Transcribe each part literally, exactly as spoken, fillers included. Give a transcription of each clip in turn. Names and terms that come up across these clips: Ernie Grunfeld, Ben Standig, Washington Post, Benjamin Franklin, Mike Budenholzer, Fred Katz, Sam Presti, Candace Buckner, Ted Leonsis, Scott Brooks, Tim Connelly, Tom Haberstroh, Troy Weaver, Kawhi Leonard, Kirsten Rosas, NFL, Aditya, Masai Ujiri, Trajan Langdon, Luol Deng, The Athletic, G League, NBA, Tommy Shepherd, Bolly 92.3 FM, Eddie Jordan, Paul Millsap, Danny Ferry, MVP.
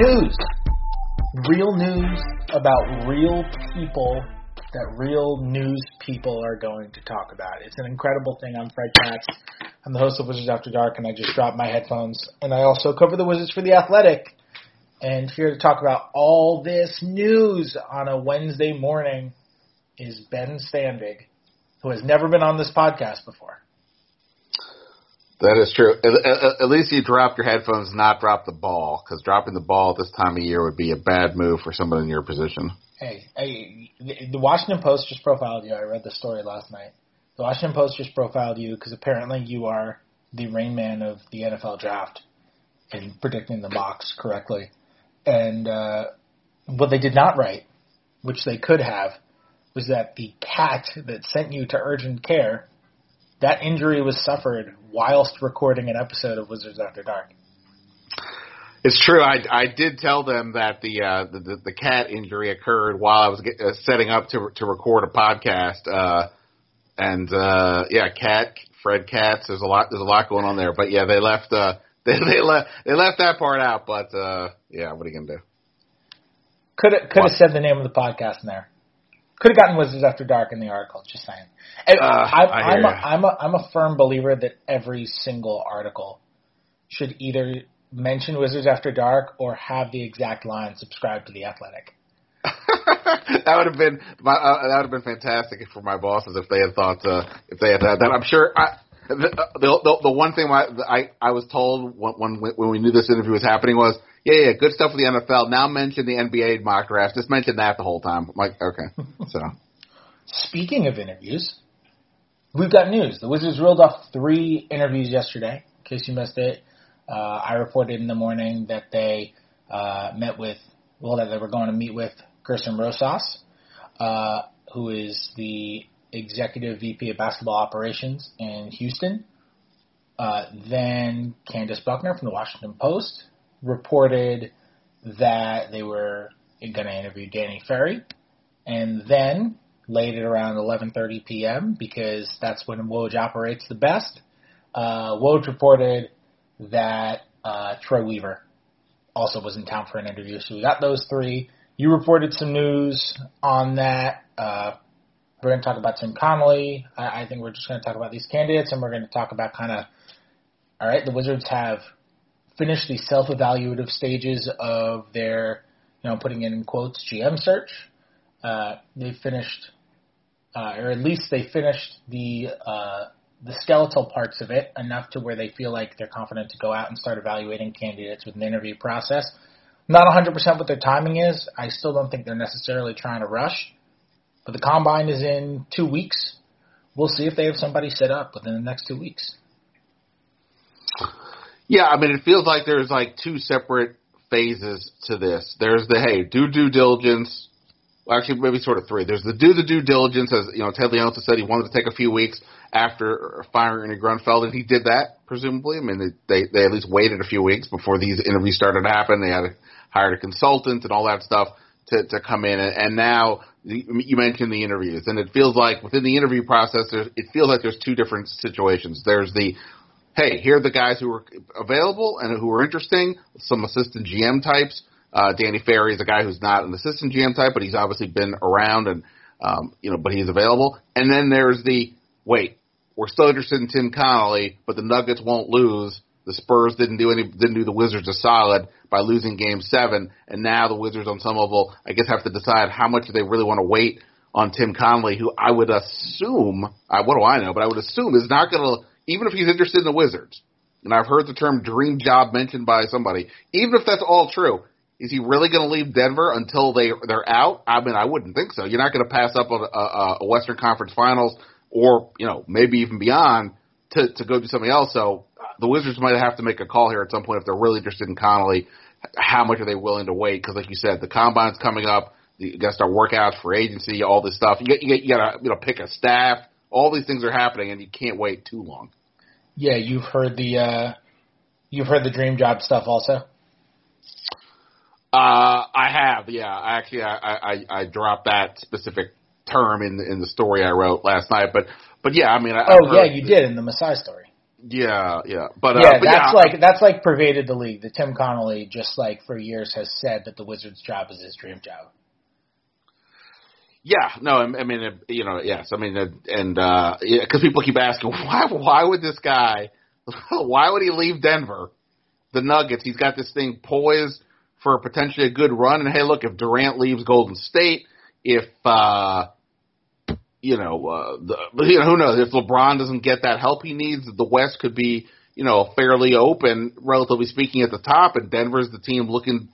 news. Real news about real people that real news people are going to talk about. It's an incredible thing. I'm Fred Katz. I'm the host of Wizards After Dark, and I just dropped my headphones. And I also cover the Wizards for The Athletic. And here to talk about all this news on a Wednesday morning is Ben Standig, who has never been on this podcast before. That is true. At, at least you dropped your headphones, not dropped the ball, because dropping the ball at this time of year would be a bad move for someone in your position. Hey, hey, the Washington Post just profiled you. I read the story last night. The Washington Post just profiled you because apparently you are the Rain Man of the N F L draft in predicting the mocks correctly. And uh, what they did not write, which they could have, was that the cat that sent you to urgent care, that injury was suffered whilst recording an episode of Wizards After Dark. It's true. I, I did tell them that the, uh, the the cat injury occurred while I was get, uh, setting up to to record a podcast. Uh, and uh, yeah, cat Fred Katz. There's a lot. There's a lot going on there. But yeah, they left. Uh, they, they left. They left that part out. But uh, yeah, what are you gonna do? Could have, could have said the name of the podcast in there. Could have gotten Wizards After Dark in the article. Just saying. And uh, I, I'm, I I'm a, I'm a, I'm a firm believer that every single article should either mention Wizards After Dark or have the exact line, subscribe to The Athletic. That would have been my, uh, that would have been fantastic for my bosses if they had thought uh, if they had that. I'm sure I, the, the the one thing I I, I was told when, when when we knew this interview was happening was yeah yeah good stuff for the N F L. Now mention the N B A mock draft. Just mention that the whole time. I'm like, okay, so speaking of interviews, we've got news. The Wizards reeled off three interviews yesterday. In case you missed it. Uh, I reported in the morning that they uh, met with, well, that they were going to meet with Kirsten Rosas, uh, who is the executive V P of basketball operations in Houston. Uh, then Candace Buckner from the Washington Post reported that they were going to interview Danny Ferry, and then late at around eleven thirty p.m. because that's when Woj operates the best. Uh, Woj reported that uh, Troy Weaver also was in town for an interview. So we got those three. You reported some news on that. Uh, we're going to talk about Tim Connelly. I, I think we're just going to talk about these candidates, and we're going to talk about kind of, all right, the Wizards have finished the self-evaluative stages of their, you know, putting in quotes, G M search. Uh, they finished, uh, or at least they finished the uh the skeletal parts of it enough to where they feel like they're confident to go out and start evaluating candidates with an interview process. Not one hundred percent what their timing is. I still don't think they're necessarily trying to rush. But the combine is in two weeks. We'll see if they have somebody set up within the next two weeks. Yeah, I mean, it feels like there's like two separate phases to this. There's the, hey, do due diligence. Well, actually, maybe sort of three. There's the do the due diligence, as you know, Ted Leonsis said he wanted to take a few weeks after firing Ernie Grunfeld, and he did that, presumably. I mean, they, they, they at least waited a few weeks before these interviews started to happen. They had a, hired a consultant and all that stuff to, to come in, and, and now the, you mentioned the interviews, and it feels like within the interview process, there's, it feels like there's two different situations. There's the, hey, here are the guys who are available and who are interesting, some assistant G M types. Uh, Danny Ferry is a guy who's not an assistant G M type, but he's obviously been around and, um, you know, but he's available. And then there's the, wait, we're still interested in Tim Connelly, but the Nuggets won't lose. The Spurs didn't do any, didn't do the Wizards a solid by losing game seven. And now the Wizards on some level, I guess, have to decide how much do they really want to wait on Tim Connelly, who I would assume, I, what do I know, but I would assume is not going to, even if he's interested in the Wizards, and I've heard the term dream job mentioned by somebody, even if that's all true, is he really going to leave Denver until they, they're out? I mean, I wouldn't think so. You're not going to pass up on a, a Western Conference Finals or, you know, maybe even beyond to, to go do something else. So the Wizards might have to make a call here at some point if they're really interested in Connelly. How much are they willing to wait? Because like you said, the combine's coming up. You got to start workouts for agency, all this stuff. You got, you got, you got to, you know, pick a staff. All these things are happening, and you can't wait too long. Yeah, you've heard the uh, you've heard the dream job stuff also. Uh, I have, yeah. I actually, I, I, I dropped that specific term in the, in the story I wrote last night, but, but yeah, I mean, I, oh I've yeah, you this. did in the Masai story. Yeah, yeah, but uh, yeah, but that's yeah. like that's like pervaded the league. That Tim Connelly just like for years has said that the Wizards' job is his dream job. Yeah, no, I mean, it, you know, yes, I mean, it, and because uh, yeah, people keep asking why, why would this guy, why would he leave Denver, the Nuggets? He's got this thing poised for potentially a good run, and hey, look, if Durant leaves Golden State, if uh, you know, uh, the, you know, who knows? If LeBron doesn't get that help he needs, the West could be, you know, fairly open, relatively speaking, at the top, and Denver's the team looking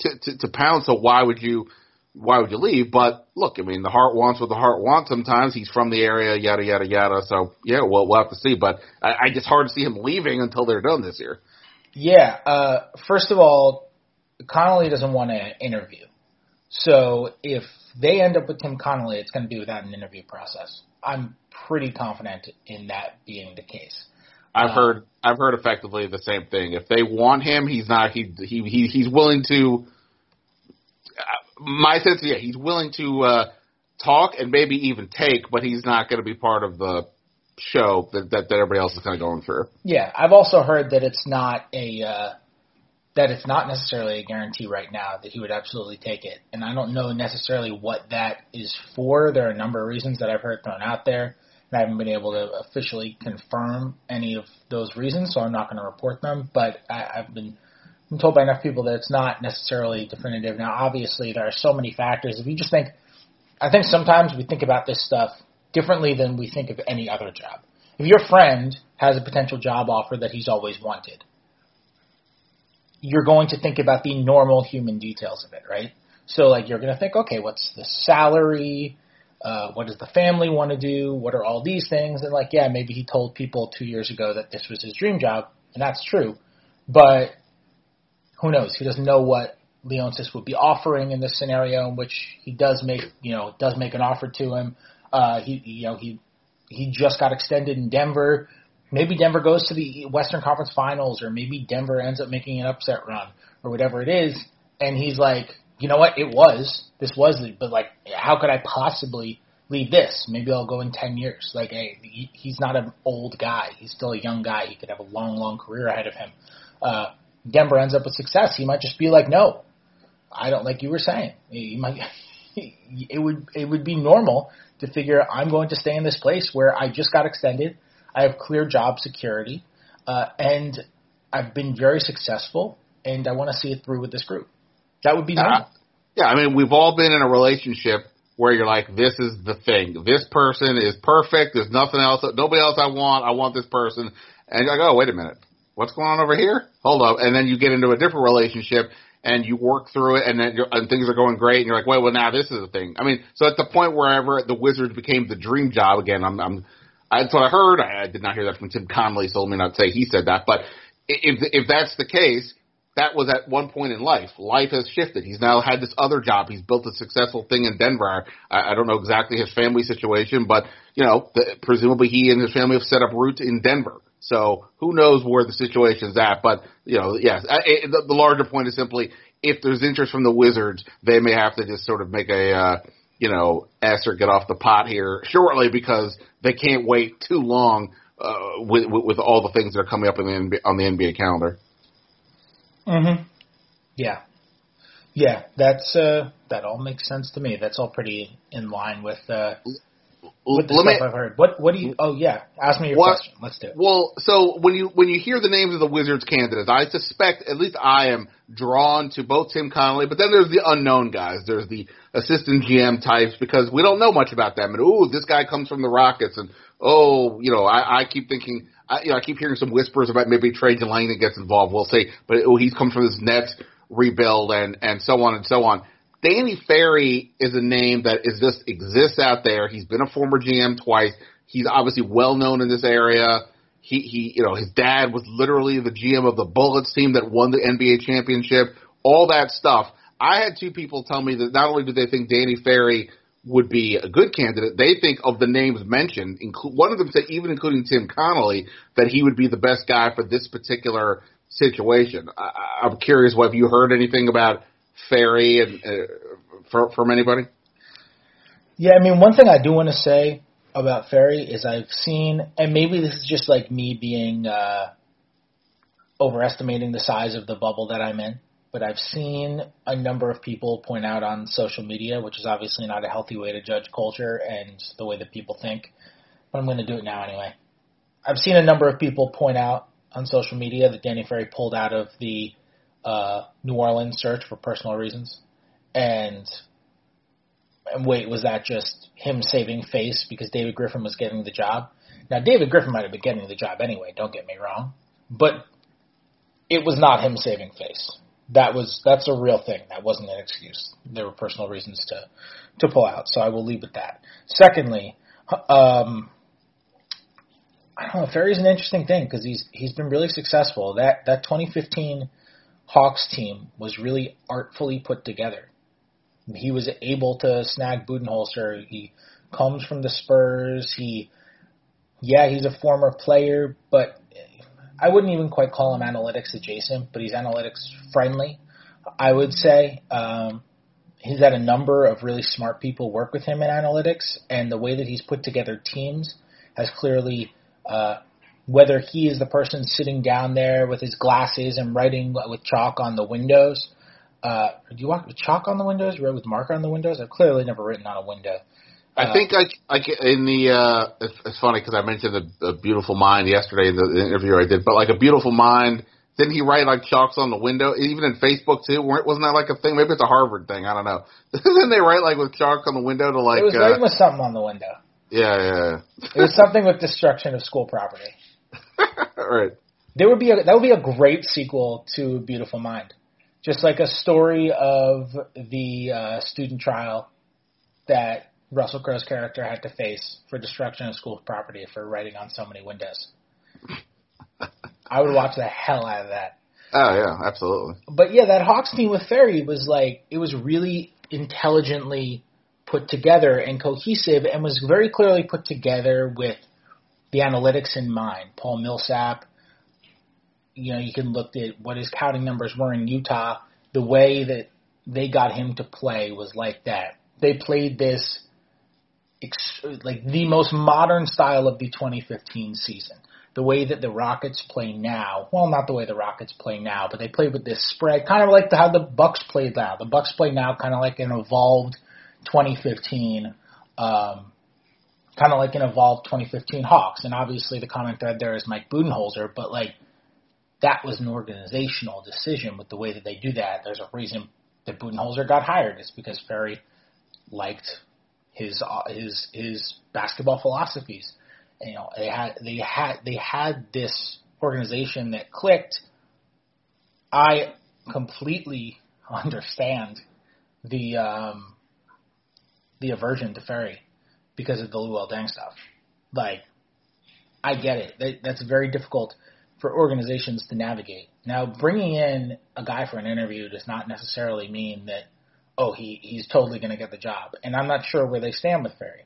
to, to, to pound. So why would you? Why would you leave? But, look, I mean, the heart wants what the heart wants sometimes. He's from the area, yada, yada, yada. So, yeah, we'll, we'll have to see. But I, I just hard to see him leaving until they're done this year. Yeah. Uh, first of all, Connelly doesn't want to interview. So if they end up with Tim Connelly, it's going to be without an interview process. I'm pretty confident in that being the case. I've uh, heard I've heard effectively the same thing. If they want him, he's not he, – he, he, he's willing to – my sense is, yeah, he's willing to uh, talk and maybe even take, but he's not going to be part of the show that, that, that everybody else is kind of going through. Yeah, I've also heard that it's not a uh, that it's not necessarily a guarantee right now that he would absolutely take it, and I don't know necessarily what that is for. There are a number of reasons that I've heard thrown out there, and I haven't been able to officially confirm any of those reasons, so I'm not going to report them. But I, I've been. I'm told by enough people that it's not necessarily definitive. Now, obviously, there are so many factors. If you just think, I think sometimes we think about this stuff differently than we think of any other job. If your friend has a potential job offer that he's always wanted, you're going to think about the normal human details of it, right? So, like, you're going to think, okay, what's the salary? Uh, what does the family want to do? What are all these things? And, like, yeah, maybe he told people two years ago that this was his dream job, and that's true. But who knows? He doesn't know what Leonsis would be offering in this scenario, in which he does make, you know, does make an offer to him. Uh, he, you know, he he just got extended in Denver. Maybe Denver goes to the Western Conference Finals, or maybe Denver ends up making an upset run, or whatever it is. And he's like, you know what? It was this was, but like, how could I possibly leave this? Maybe I'll go in ten years. Like, hey, he's not an old guy. He's still a young guy. He could have a long, long career ahead of him. Uh, Denver ends up with success, he might just be like, no, I don't, like you were saying. You might, it would it would be normal to figure, I'm going to stay in this place where I just got extended, I have clear job security, uh, and I've been very successful, and I want to see it through with this group. That would be yeah, normal. Yeah, I mean, we've all been in a relationship where you're like, this is the thing. This person is perfect. There's nothing else. Nobody else I want. I want this person. And you're like, oh, wait a minute. What's going on over here? Hold up. And then you get into a different relationship and you work through it and then you're, and things are going great. And you're like, wait, well, now this is the thing. I mean, so at the point wherever the Wizards became the dream job again, I'm, I'm, that's what I heard. I, I did not hear that from Tim Connelly, so let me not say he said that. But if, if that's the case, that was at one point in life. Life has shifted. He's now had this other job. He's built a successful thing in Denver. I, I don't know exactly his family situation, but, you know, the, presumably he and his family have set up roots in Denver. So who knows where the situation's at, but, you know, yes, it, the, the larger point is simply if there's interest from the Wizards, they may have to just sort of make a, uh, you know, ass or get off the pot here shortly because they can't wait too long uh, with, with, with all the things that are coming up in the N B A, on the N B A calendar. Mm-hmm. Yeah. Yeah, that's uh, that all makes sense to me. That's all pretty in line with uh With the Let stuff me, I've heard. What, what do you – oh, yeah. Ask me your what, question. Let's do it. Well, so when you when you hear the names of the Wizards candidates, I suspect, at least I am, drawn to both Tim Connelly, but then there's the unknown guys. There's the assistant G M types because we don't know much about them. And, ooh, this guy comes from the Rockets. And, oh, you know, I, I keep thinking – I you know, I keep hearing some whispers about maybe Trajan Langdon gets involved. We'll see. But, oh, he's come from this Nets rebuild and, and so on and so on. Danny Ferry is a name that is just exists out there. He's been a former G M twice. He's obviously well known in this area. He, he, you know, his dad was literally the G M of the Bullets team that won the N B A championship. All that stuff. I had two people tell me that not only do they think Danny Ferry would be a good candidate, they think of the names mentioned. Inclu- one of them said, even including Tim Connelly, that he would be the best guy for this particular situation. I, I'm curious, what have you heard anything about Ferry and uh, from, from anybody? Yeah, I mean, one thing I do want to say about Ferry is I've seen, and maybe this is just like me being uh, overestimating the size of the bubble that I'm in, but I've seen a number of people point out on social media, which is obviously not a healthy way to judge culture and the way that people think, but I'm going to do it now anyway. I've seen a number of people point out on social media that Danny Ferry pulled out of the uh, New Orleans search for personal reasons, and... And wait, was that just him saving face because David Griffin was getting the job? Now, David Griffin might have been getting the job anyway, don't get me wrong. But it was not him saving face. That was That's a real thing. That wasn't an excuse. There were personal reasons to, to pull out, so I will leave with that. Secondly, um, I don't know, Ferry's an interesting thing because he's, he's been really successful. That, that twenty fifteen Hawks team was really artfully put together. He was able to snag Budenholzer. He comes from the Spurs. He, yeah, he's a former player, but I wouldn't even quite call him analytics adjacent, but he's analytics friendly, I would say. Um, he's had a number of really smart people work with him in analytics, and the way that he's put together teams has clearly, uh, whether he is the person sitting down there with his glasses and writing with chalk on the windows, Uh, do you walk with chalk on the windows? You wrote with marker on the windows? I've clearly never written on a window. Uh, I think I, I in the uh, it's, it's funny because I mentioned the, the Beautiful Mind yesterday in the, the interview I did, but like a Beautiful Mind, didn't he write like chalks on the window? Even in Facebook too, wasn't that like a thing? Maybe it's a Harvard thing. I don't know. Didn't they write like with chalk on the window to like? It was written uh, with something on the window. Yeah, yeah. yeah. It was something with destruction of school property. Right. There would be a, that would be a great sequel to Beautiful Mind. Just like a story of the uh, student trial that Russell Crowe's character had to face for destruction of school property for writing on so many windows. I would watch the hell out of that. Oh, yeah, absolutely. But, yeah, that Hawks team with Ferry was like – it was really intelligently put together and cohesive and was very clearly put together with the analytics in mind. Paul Millsap. You know, you can look at what his counting numbers were in Utah. The way that they got him to play was like that. They played this, like, the most modern style of the twenty fifteen season. The way that the Rockets play now. Well, not the way the Rockets play now, but they played with this spread, kind of like how the Bucks played now. The Bucks play now kind of like an evolved twenty fifteen, um, kind of like an evolved twenty fifteen Hawks. And obviously the common thread there is Mike Budenholzer, but, like, that was an organizational decision with the way that they do that. There's a reason that Budenholzer got hired. It's because Ferry liked his his his basketball philosophies. And, you know, they had they had they had this organization that clicked. I completely understand the um, the aversion to Ferry because of the Luol Deng stuff. Like, I get it. That, that's very difficult for organizations to navigate. Now, bringing in a guy for an interview does not necessarily mean that, oh, he, he's totally going to get the job. And I'm not sure where they stand with Ferry,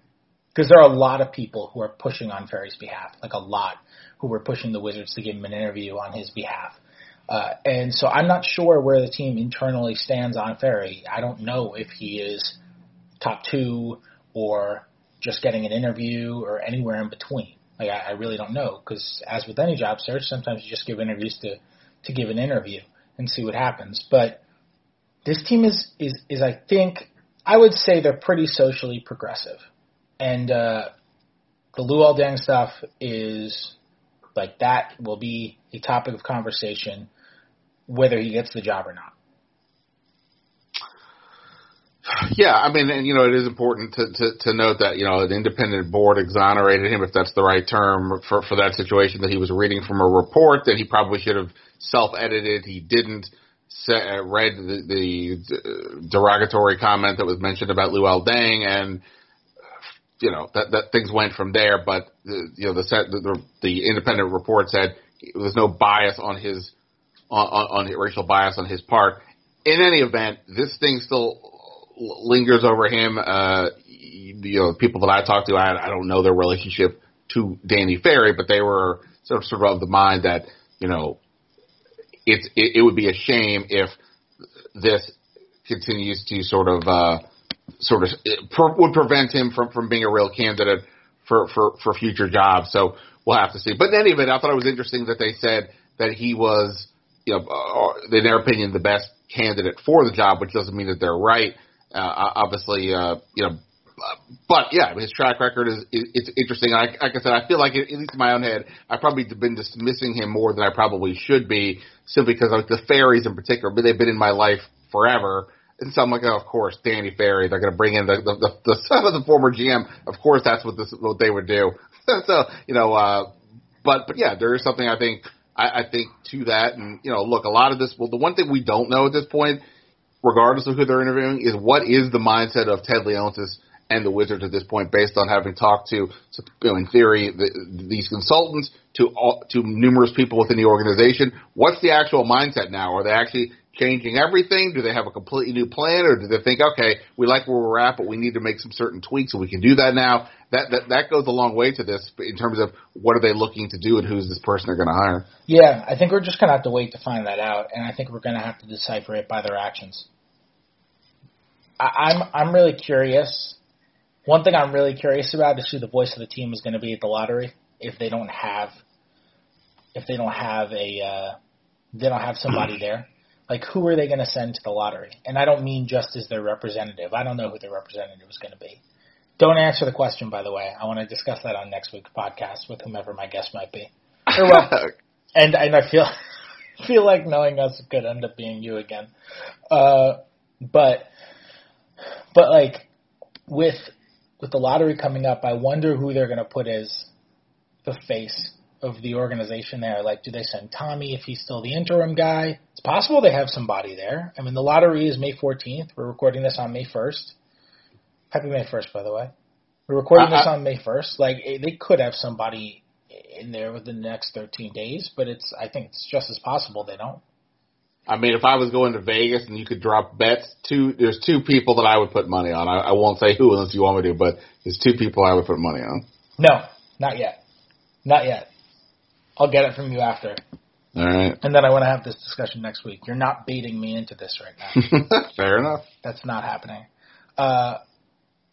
because there are a lot of people who are pushing on Ferry's behalf, like a lot, who were pushing the Wizards to give him an interview on his behalf. Uh, and so I'm not sure where the team internally stands on Ferry. I don't know if he is top two or just getting an interview or anywhere in between. Like, I, I really don't know, because as with any job search, sometimes you just give interviews to, to give an interview and see what happens. But this team is, is, is I think, I would say they're pretty socially progressive. And uh, the Luol Deng stuff is, like, that will be a topic of conversation whether he gets the job or not. Yeah, I mean, and, you know, it is important to, to, to note that, you know, an independent board exonerated him, if that's the right term, for, for that situation, that he was reading from a report that he probably should have self-edited. He didn't se- read the, the derogatory comment that was mentioned about Luol Deng, and, you know, that, that things went from there. But, the, you know, the, set, the the independent report said there was no bias on his on, on, on racial bias on his part. In any event, this thing still lingers over him. Uh, you know, people that I talked to, I, I don't know their relationship to Danny Ferry, but they were sort of, sort of of the mind that, you know, it's, it, it would be a shame if this continues to sort of, uh, sort of, it pre- would prevent him from, from being a real candidate for, for, for future jobs. So we'll have to see. But in any event, I thought it was interesting that they said that he was, you know, uh, in their opinion, the best candidate for the job, which doesn't mean that they're right. Uh, obviously, uh, you know, but yeah, his track record is, it's interesting. Like, like I said, I feel like, at least in my own head, I've probably been dismissing him more than I probably should be, simply because like the Ferries in particular, but they've been in my life forever. And so I'm like, oh, of course, Danny Ferry, they're going to bring in the, the, the, the son of the former G M. Of course, that's what this, what they would do. So, you know, uh, but, but yeah, there is something I think, I, I think to that. And, you know, look, a lot of this, well, the one thing we don't know at this point, regardless of who they're interviewing, is what is the mindset of Ted Leonsis and the Wizards at this point, based on having talked to, you know, in theory, the, these consultants, to all, to numerous people within the organization. What's the actual mindset now? Are they actually changing everything? Do they have a completely new plan, or do they think, okay, we like where we're at, but we need to make some certain tweaks, and we can do that now? That that, that goes a long way to this in terms of what are they looking to do and who's this person they're going to hire. Yeah, I think we're just going to have to wait to find that out, and I think we're going to have to decipher it by their actions. I, I'm I'm really curious. One thing I'm really curious about is who the voice of the team is going to be at the lottery if they don't have, if they don't have a, uh, they don't have somebody there. Like, who are they going to send to the lottery? And I don't mean just as their representative. I don't know who their representative is going to be. Don't answer the question, by the way. I want to discuss that on next week's podcast with whomever my guest might be. Or, well, and and I feel feel like knowing us could end up being you again. Uh, but but like with. With the lottery coming up, I wonder who they're going to put as the face of the organization there. Like, do they send Tommy if he's still the interim guy? It's possible they have somebody there. I mean, the lottery is May fourteenth. We're recording this on May first. Happy May first, by the way. We're recording uh, this on May first. Like, they could have somebody in there within the next thirteen days, but it's I think it's just as possible they don't. I mean, if I was going to Vegas and you could drop bets, two there's two people that I would put money on. I, I won't say who unless you want me to, but there's two people I would put money on. No, not yet. Not yet. I'll get it from you after. All right. And then I want to have this discussion next week. You're not baiting me into this right now. Fair enough. That's not happening. Uh,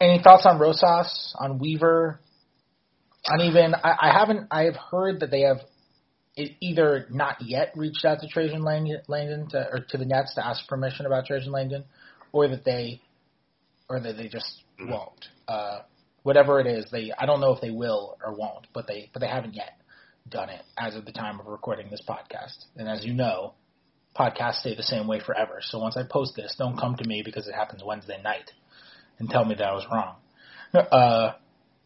any thoughts on Rosas, on Weaver, on even – I haven't – I have heard that they have – it either not yet reached out to Trajan Langdon to, or to the Nets to ask permission about Trajan Langdon, or that they, or that they just won't. Uh, whatever it is, they I don't know if they will or won't, but they but they haven't yet done it as of the time of recording this podcast. And as you know, podcasts stay the same way forever. So once I post this, don't come to me because it happens Wednesday night and tell me that I was wrong. Uh,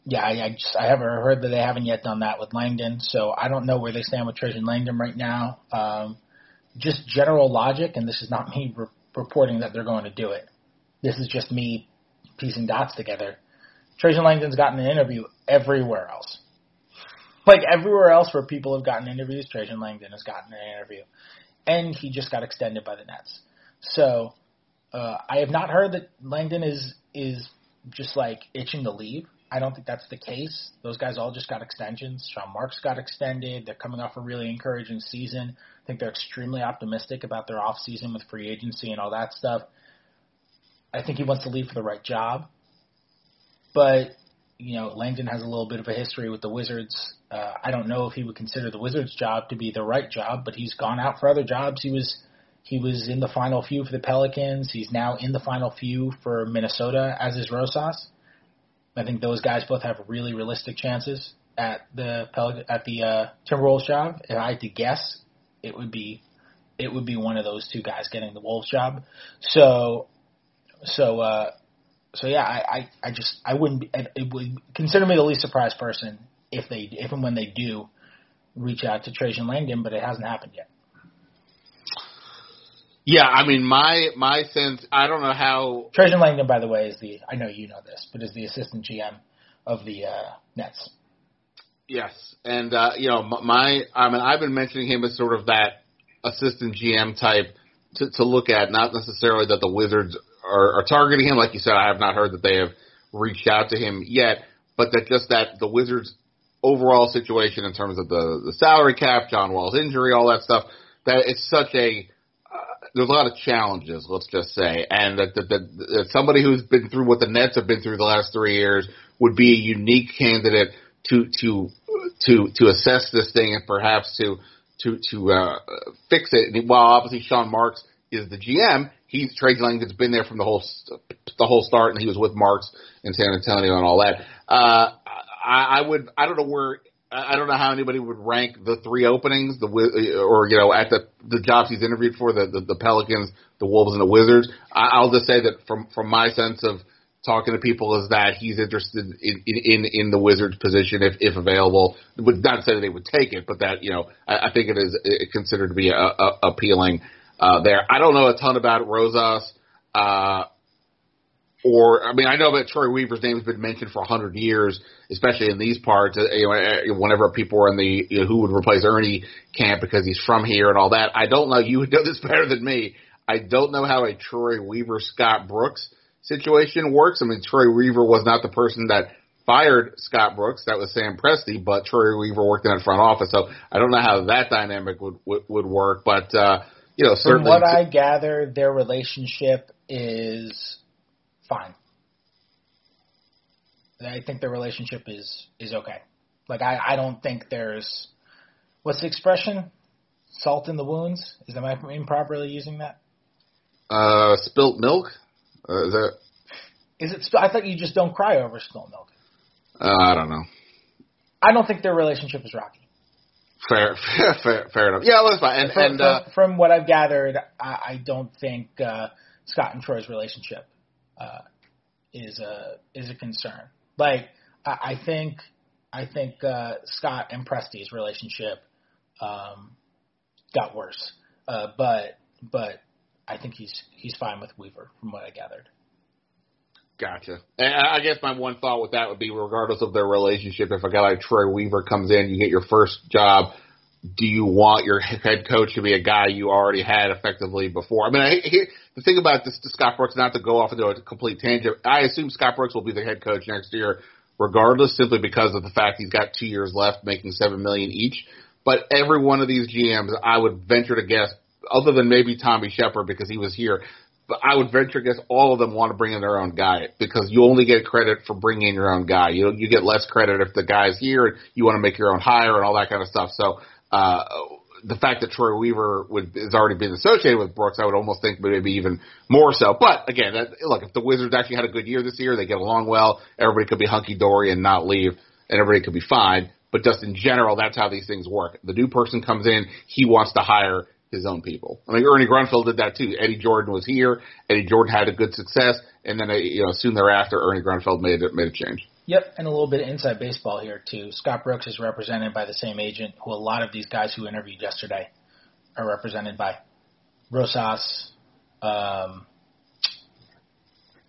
Yeah, I, I just I haven't heard that they haven't yet done that with Langdon, so I don't know where they stand with Trajan Langdon right now. Um, just general logic, and this is not me re- reporting that they're going to do it. This is just me piecing dots together. Trajan Langdon's gotten an interview everywhere else. Like, everywhere else where people have gotten interviews, Trajan Langdon has gotten an interview. And he just got extended by the Nets. So uh, I have not heard that Langdon is is just, like, itching to leave. I don't think that's the case. Those guys all just got extensions. Sean Marks got extended. They're coming off a really encouraging season. I think they're extremely optimistic about their offseason with free agency and all that stuff. I think he wants to leave for the right job. But, you know, Langdon has a little bit of a history with the Wizards. Uh, I don't know if he would consider the Wizards job to be the right job, but he's gone out for other jobs. He was he was in the final few for the Pelicans. He's now in the final few for Minnesota, as is Rosas. I think those guys both have really realistic chances at the Pelic- at the uh, Timberwolves job. If I had to guess, it would be it would be one of those two guys getting the Wolves job. So, so, uh, so yeah, I, I, I just I wouldn't be, it would consider me the least surprised person if they if and when they do reach out to Trajan Langdon, but it hasn't happened yet. Yeah, I mean, my my sense, I don't know how... Trajan Langdon, by the way, is the, I know you know this, but is the assistant G M of the uh, Nets. Yes, and, uh, you know, my, I mean, I've been mentioning him as sort of that assistant G M type to, to look at, not necessarily that the Wizards are, are targeting him. Like you said, I have not heard that they have reached out to him yet, but that just that the Wizards' overall situation in terms of the, the salary cap, John Wall's injury, all that stuff, that it's such a... There's a lot of challenges, let's just say, and that, that, that, that somebody who's been through what the Nets have been through the last three years would be a unique candidate to to to to assess this thing and perhaps to to to uh, fix it. And while obviously Sean Marks is the G M, he's Trajan Langdon's been there from the whole the whole start, and he was with Marks in San Antonio and all that. Uh, I, I would I don't know where I don't know how anybody would rank the three openings, the or you know at the the jobs he's interviewed for, the the, the Pelicans, the Wolves, and the Wizards. I, I'll just say that from from my sense of talking to people is that he's interested in, in, in the Wizards position if, if available. Would not say that they would take it, but that, you know, I, I think it is considered to be a, a, appealing uh, there. I don't know a ton about Rosas, uh, or I mean, I know that Troy Weaver's name has been mentioned for a hundred years, especially in these parts. You know, whenever people are in the you know, who would replace Ernie camp because he's from here and all that. I don't know. You would know this better than me. I don't know how a Troy Weaver, Scott Brooks situation works. I mean, Troy Weaver was not the person that fired Scott Brooks. That was Sam Presti, but Troy Weaver worked in the front office. So I don't know how that dynamic would would, would work. But, uh, you know, certainly. From what I gather, their relationship is fine. I think their relationship is, is okay. Like, I, I don't think there's – what's the expression? Salt in the wounds? Is am I improperly using that? Uh, spilt milk? Uh, is that? Is it? I thought you just don't cry over spilt milk. Uh, I don't know. I don't think their relationship is rocky. Fair, fair, fair, fair enough. Yeah, that's fine. And, from, and uh, from, from what I've gathered, I, I don't think uh, Scott and Troy's relationship uh, is a is a concern. Like I, I think, I think uh, Scott and Presti's relationship um, got worse, uh, but but. I think he's he's fine with Weaver, from what I gathered. Gotcha. And I guess my one thought with that would be, regardless of their relationship, if a guy like Troy Weaver comes in, you get your first job, do you want your head coach to be a guy you already had effectively before? I mean, I, I, the thing about this to Scott Brooks, not to go off into a complete tangent, I assume Scott Brooks will be the head coach next year regardless, simply because of the fact he's got two years left making seven million dollars each. But every one of these G Ms, I would venture to guess, other than maybe Tommy Shepherd because he was here, but I would venture guess all of them want to bring in their own guy, because you only get credit for bringing in your own guy. You you get less credit if the guy's here and you want to make your own hire and all that kind of stuff. So uh, the fact that Troy Weaver would, has already been associated with Brooks, I would almost think maybe even more so. But, again, that, look, if the Wizards actually had a good year this year, they get along well, everybody could be hunky-dory and not leave, and everybody could be fine. But just in general, that's how these things work. The new person comes in, he wants to hire his own people. I mean, Ernie Grunfeld did that too. Eddie Jordan was here. Eddie Jordan had a good success, and then you know soon thereafter, Ernie Grunfeld made it, made a change. Yep, and a little bit of inside baseball here too. Scott Brooks is represented by the same agent who a lot of these guys who interviewed yesterday are represented by. Rosas, um,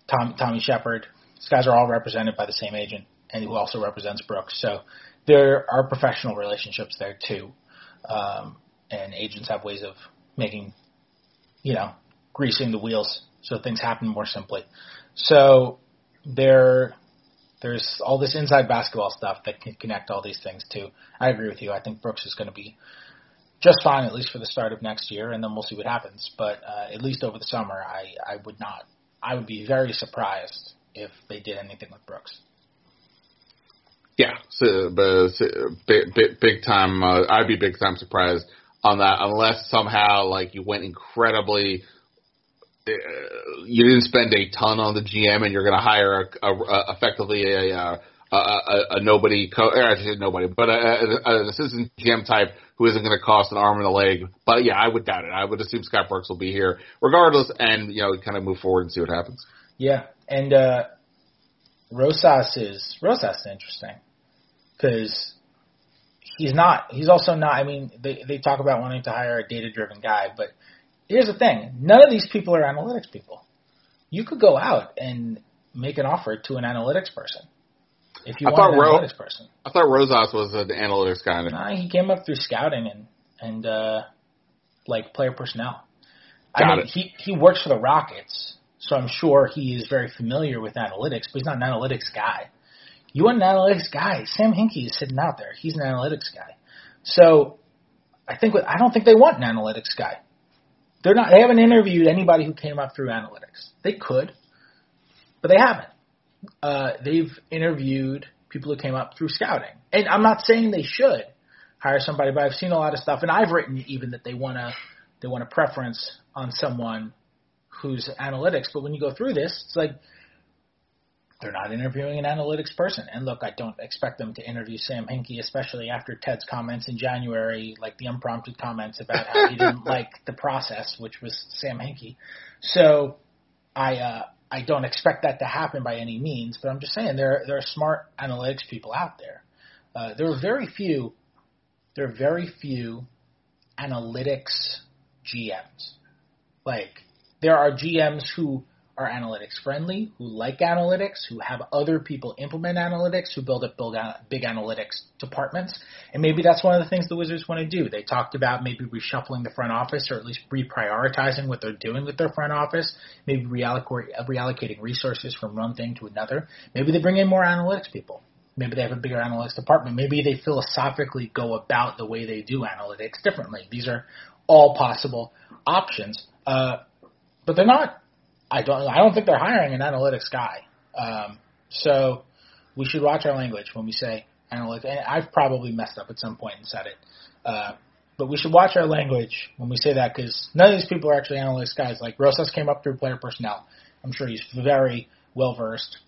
Tom, Tommy Shepherd. These guys are all represented by the same agent, and who also represents Brooks. So there are professional relationships there too. Um, And agents have ways of making, you know, greasing the wheels so things happen more simply. So there, there's all this inside basketball stuff that can connect all these things too. I agree with you. I think Brooks is going to be just fine, at least for the start of next year, and then we'll see what happens. But uh, at least over the summer, I, I would not. I would be very surprised if they did anything with Brooks. Yeah, so, but, so, big, big, big time. Uh, I'd be big time surprised on that, unless somehow like you went incredibly, uh, you didn't spend a ton on the G M, and you're going to hire a, a, a, effectively a, a, a, a nobody, co- or I should say nobody, but a, a, an assistant G M type who isn't going to cost an arm and a leg. But yeah, I would doubt it. I would assume Scott Brooks will be here regardless, and you know, kind of move forward and see what happens. Yeah, and uh, Rosas is Rosas is interesting because he's not – he's also not – I mean, they, they talk about wanting to hire a data-driven guy, but here's the thing. None of these people are analytics people. You could go out and make an offer to an analytics person if you I want an Ro- analytics person. I thought Rosas was an analytics guy. Nah, he came up through scouting and, and uh, like, player personnel. Got I mean, it. He, he works for the Rockets, so I'm sure he is very familiar with analytics, but he's not an analytics guy. You want an analytics guy. Sam Hinkie is sitting out there. He's an analytics guy. So I think what, I don't think they want an analytics guy. They're not. They haven't interviewed anybody who came up through analytics. They could, but they haven't. uh, they've interviewed people who came up through scouting. And I'm not saying they should hire somebody, but I've seen a lot of stuff, and I've written even that they want to they want a preference on someone who's analytics. But when you go through this, it's like they're not interviewing an analytics person. And, look, I don't expect them to interview Sam Hinkie, especially after Ted's comments in January, like the unprompted comments about how he didn't like the process, which was Sam Hinkie. So I uh, I don't expect that to happen by any means, but I'm just saying there, there are smart analytics people out there. Uh, there are very few there are very few analytics G Ms. Like, there are G Ms who are analytics friendly, who like analytics, who have other people implement analytics, who build up build out big analytics departments. And maybe that's one of the things the Wizards want to do. They talked about maybe reshuffling the front office, or at least reprioritizing what they're doing with their front office, maybe realloc- reallocating resources from one thing to another. Maybe they bring in more analytics people. Maybe they have a bigger analytics department. Maybe they philosophically go about the way they do analytics differently. These are all possible options. Uh, but they're not – I don't I don't think they're hiring an analytics guy. Um, so we should watch our language when we say analytics. And I've probably messed up at some point and said it. Uh, but we should watch our language when we say that, because none of these people are actually analytics guys. Like, Rosas came up through player personnel. I'm sure he's very well-versed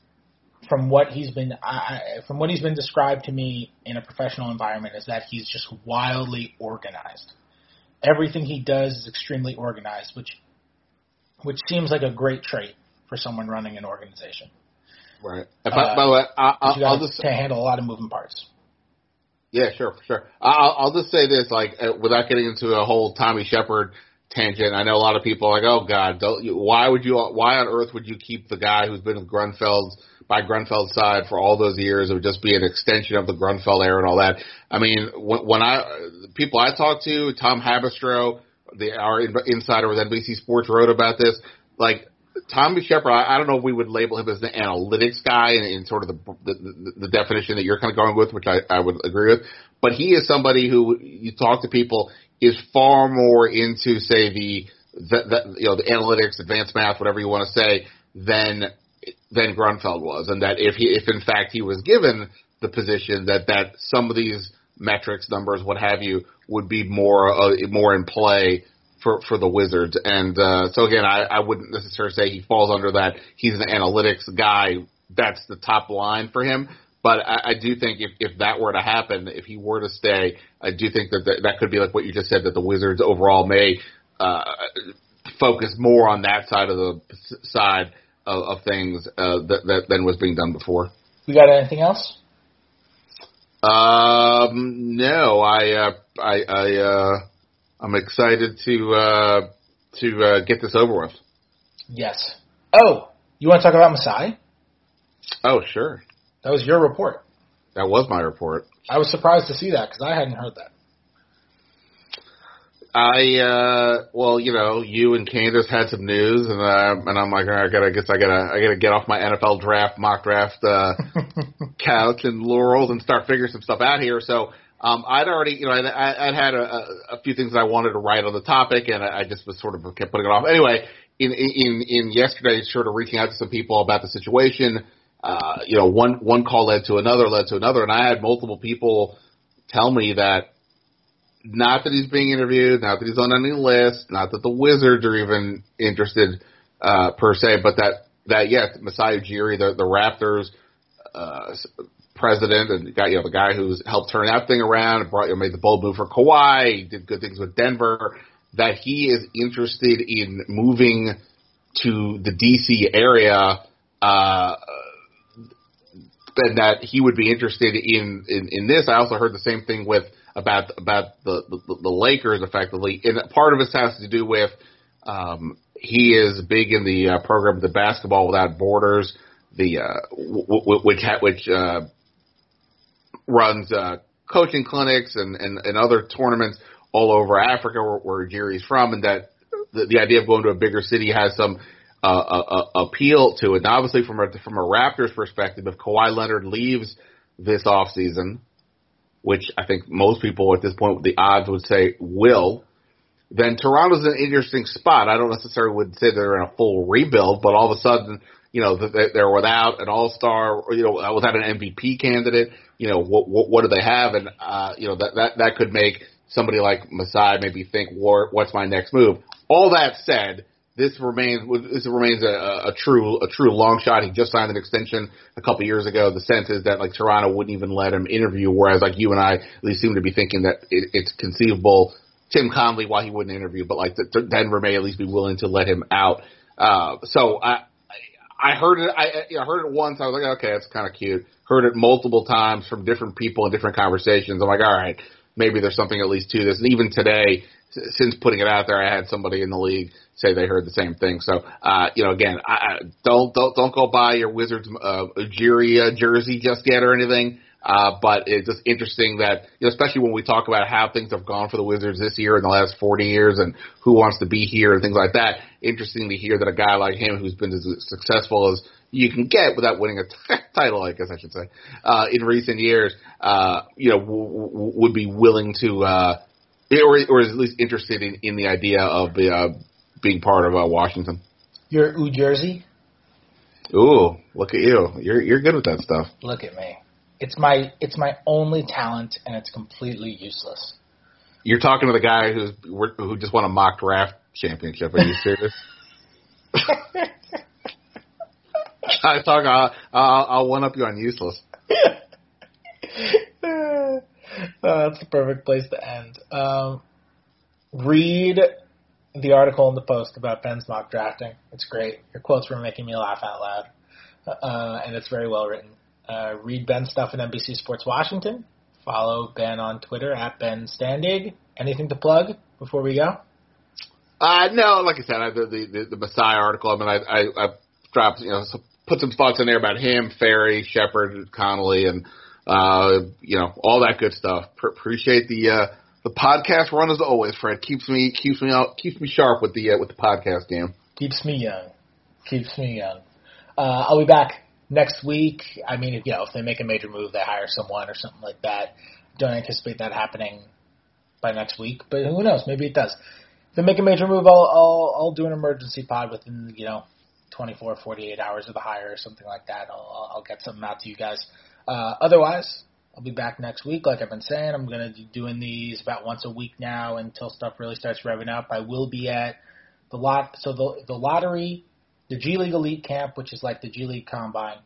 from what he's been I, from what he's been described to me in a professional environment, is that he's just wildly organized. Everything he does is extremely organized, which which seems like a great trait for someone running an organization. Right. If I, uh, by the way, I, I, you I'll just to handle a lot of moving parts. Yeah, sure, for sure. I'll, I'll just say this, like, without getting into the whole Tommy Shepherd tangent. I know a lot of people are like, oh God, don't you, why would you? Why on earth would you keep the guy who's been with Grunfeld by Grunfeld's side for all those years? It would just be an extension of the Grunfeld era and all that. I mean, when, when I people I talk to, Tom Haberstroh, the our insider with N B C Sports, wrote about this. Like, Tommy Shepherd, I, I don't know if we would label him as the analytics guy in, in sort of the, the the definition that you're kind of going with, which I, I would agree with. But he is somebody who, you talk to people, is far more into, say, the, the, the you know the analytics, advanced math, whatever you want to say, than than Grunfeld was, and that if he, if in fact he was given the position, that, that some of these metrics, numbers, what have you, would be more uh, more in play for, for the Wizards. And uh, so again, I, I wouldn't necessarily say he falls under that. He's an analytics guy. That's the top line for him. But I, I do think if, if that were to happen, if he were to stay, I do think that th- that could be like what you just said, that the Wizards overall may uh, focus more on that side of the side of, of things uh, that, that than was being done before. You got anything else? Um, no, I uh, I, I uh, I'm excited to uh, to uh, get this over with. Yes. Oh, you want to talk about Masai? Oh, sure. That was your report. That was my report. I was surprised to see that, because I hadn't heard that. I, uh, well, you know, you and Candace had some news, and uh, and I'm like, all right, I gotta, I guess I gotta, I gotta get off my N F L draft, mock draft uh, couch and laurels and start figuring some stuff out here. So um, I'd already, you know, I, I'd had a, a few things that I wanted to write on the topic, and I, I just was sort of kept putting it off. Anyway, in in in yesterday, sort of reaching out to some people about the situation. Uh, you know, one, one call led to another, led to another, and I had multiple people tell me that not that he's being interviewed, not that he's on any list, not that the Wizards are even interested uh, per se, but that, that yes, Masai Ujiri, the, the Raptors uh, president, and guy, you know, the guy who's helped turn that thing around, brought, you know, made the bold move for Kawhi, he did good things with Denver, that he is interested in moving to the D C area. Uh, And that he would be interested in, in, in this. I also heard the same thing with about about the, the, the Lakers, effectively. And part of this has to do with um, he is big in the uh, program, the Basketball Without Borders, the uh, w- w- which ha- which uh, runs uh, coaching clinics and, and, and other tournaments all over Africa, where, where Jerry's from, and that the, the idea of going to a bigger city has some Uh, uh, uh, appeal to it. And obviously, from a, from a Raptors perspective, if Kawhi Leonard leaves this offseason, which I think most people at this point, the odds would say will, then Toronto's an interesting spot. I don't necessarily would say they're in a full rebuild, but all of a sudden, you know, they're without an all-star, you know, without an M V P candidate. You know, what, what, what do they have? And, uh, you know, that, that, that could make somebody like Masai maybe think, what's my next move? All that said, this remains this remains a, a true a true long shot. He just signed an extension a couple years ago. The sense is that like Toronto wouldn't even let him interview, whereas like you and I at least seem to be thinking that it, it's conceivable. Tim Connelly, why he wouldn't interview, but like the, Denver may at least be willing to let him out. Uh, so I I heard it I, I heard it once. I was like, okay, that's kind of cute. Heard it multiple times from different people in different conversations. I'm like, all right, maybe there's something at least to this. And even today, since putting it out there, I had somebody in the league say they heard the same thing. So, uh, you know, again, I, I, don't don't don't go buy your Wizards uh, Ujiri jersey just yet or anything. Uh, but it's just interesting that, you know, especially when we talk about how things have gone for the Wizards this year in the last forty years and who wants to be here and things like that. Interesting to hear that a guy like him, who's been as successful as you can get without winning a t- title, I guess I should say, uh, in recent years, uh, you know, w- w- would be willing to. Uh, Or, or is at least interested in, in the idea of uh, being part of uh, Washington. Your Ooh jersey? Ooh, look at you! You're you're good with that stuff. Look at me. It's my it's my only talent, and it's completely useless. You're talking to the guy who's who just won a mock draft championship. Are you serious? I talk. I'll, I'll, I'll one up you on useless. Oh, that's the perfect place to end. Um, read the article in the Post about Ben's mock drafting. It's great. Your quotes were making me laugh out loud, uh, and it's very well written. Uh, read Ben's stuff at N B C Sports Washington. Follow Ben on Twitter at Ben Standig. Anything to plug before we go? Uh, no, like I said, I, the, the the Masai article. I mean, I I I've dropped you know put some thoughts in there about him, Ferry, Shepherd, Connelly, and. Uh, you know, all that good stuff. P- appreciate the uh, the podcast run as always, Fred. Keeps me keeps me out, keeps me sharp with the uh, with the podcast game. Keeps me young, keeps me young. Uh, I'll be back next week. I mean, you know, if they make a major move, they hire someone or something like that. Don't anticipate that happening by next week, but who knows? Maybe it does. If they make a major move, I'll I'll, I'll do an emergency pod within you know twenty-four, forty-eight hours of the hire or something like that. I'll I'll get something out to you guys. Uh, otherwise, I'll be back next week. Like I've been saying, I'm going to be doing these about once a week now until stuff really starts revving up. I will be at the lot. So the the lottery, the G League Elite Camp, which is like the G League Combine,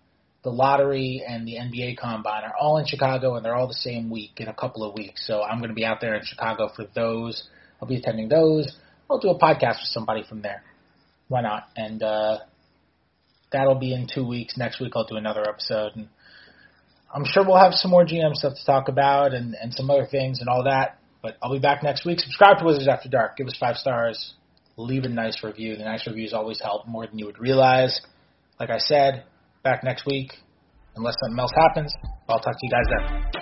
the lottery and the N B A Combine are all in Chicago, and they're all the same week in a couple of weeks. So I'm going to be out there in Chicago for those. I'll be attending those. I'll do a podcast with somebody from there. Why not? And uh, that'll be in two weeks. Next week I'll do another episode, and I'm sure we'll have some more G M stuff to talk about and, and some other things and all that, but I'll be back next week. Subscribe to Wizards After Dark. Give us five stars. Leave a nice review. The nice reviews always help more than you would realize. Like I said, back next week. Unless something else happens, I'll talk to you guys then.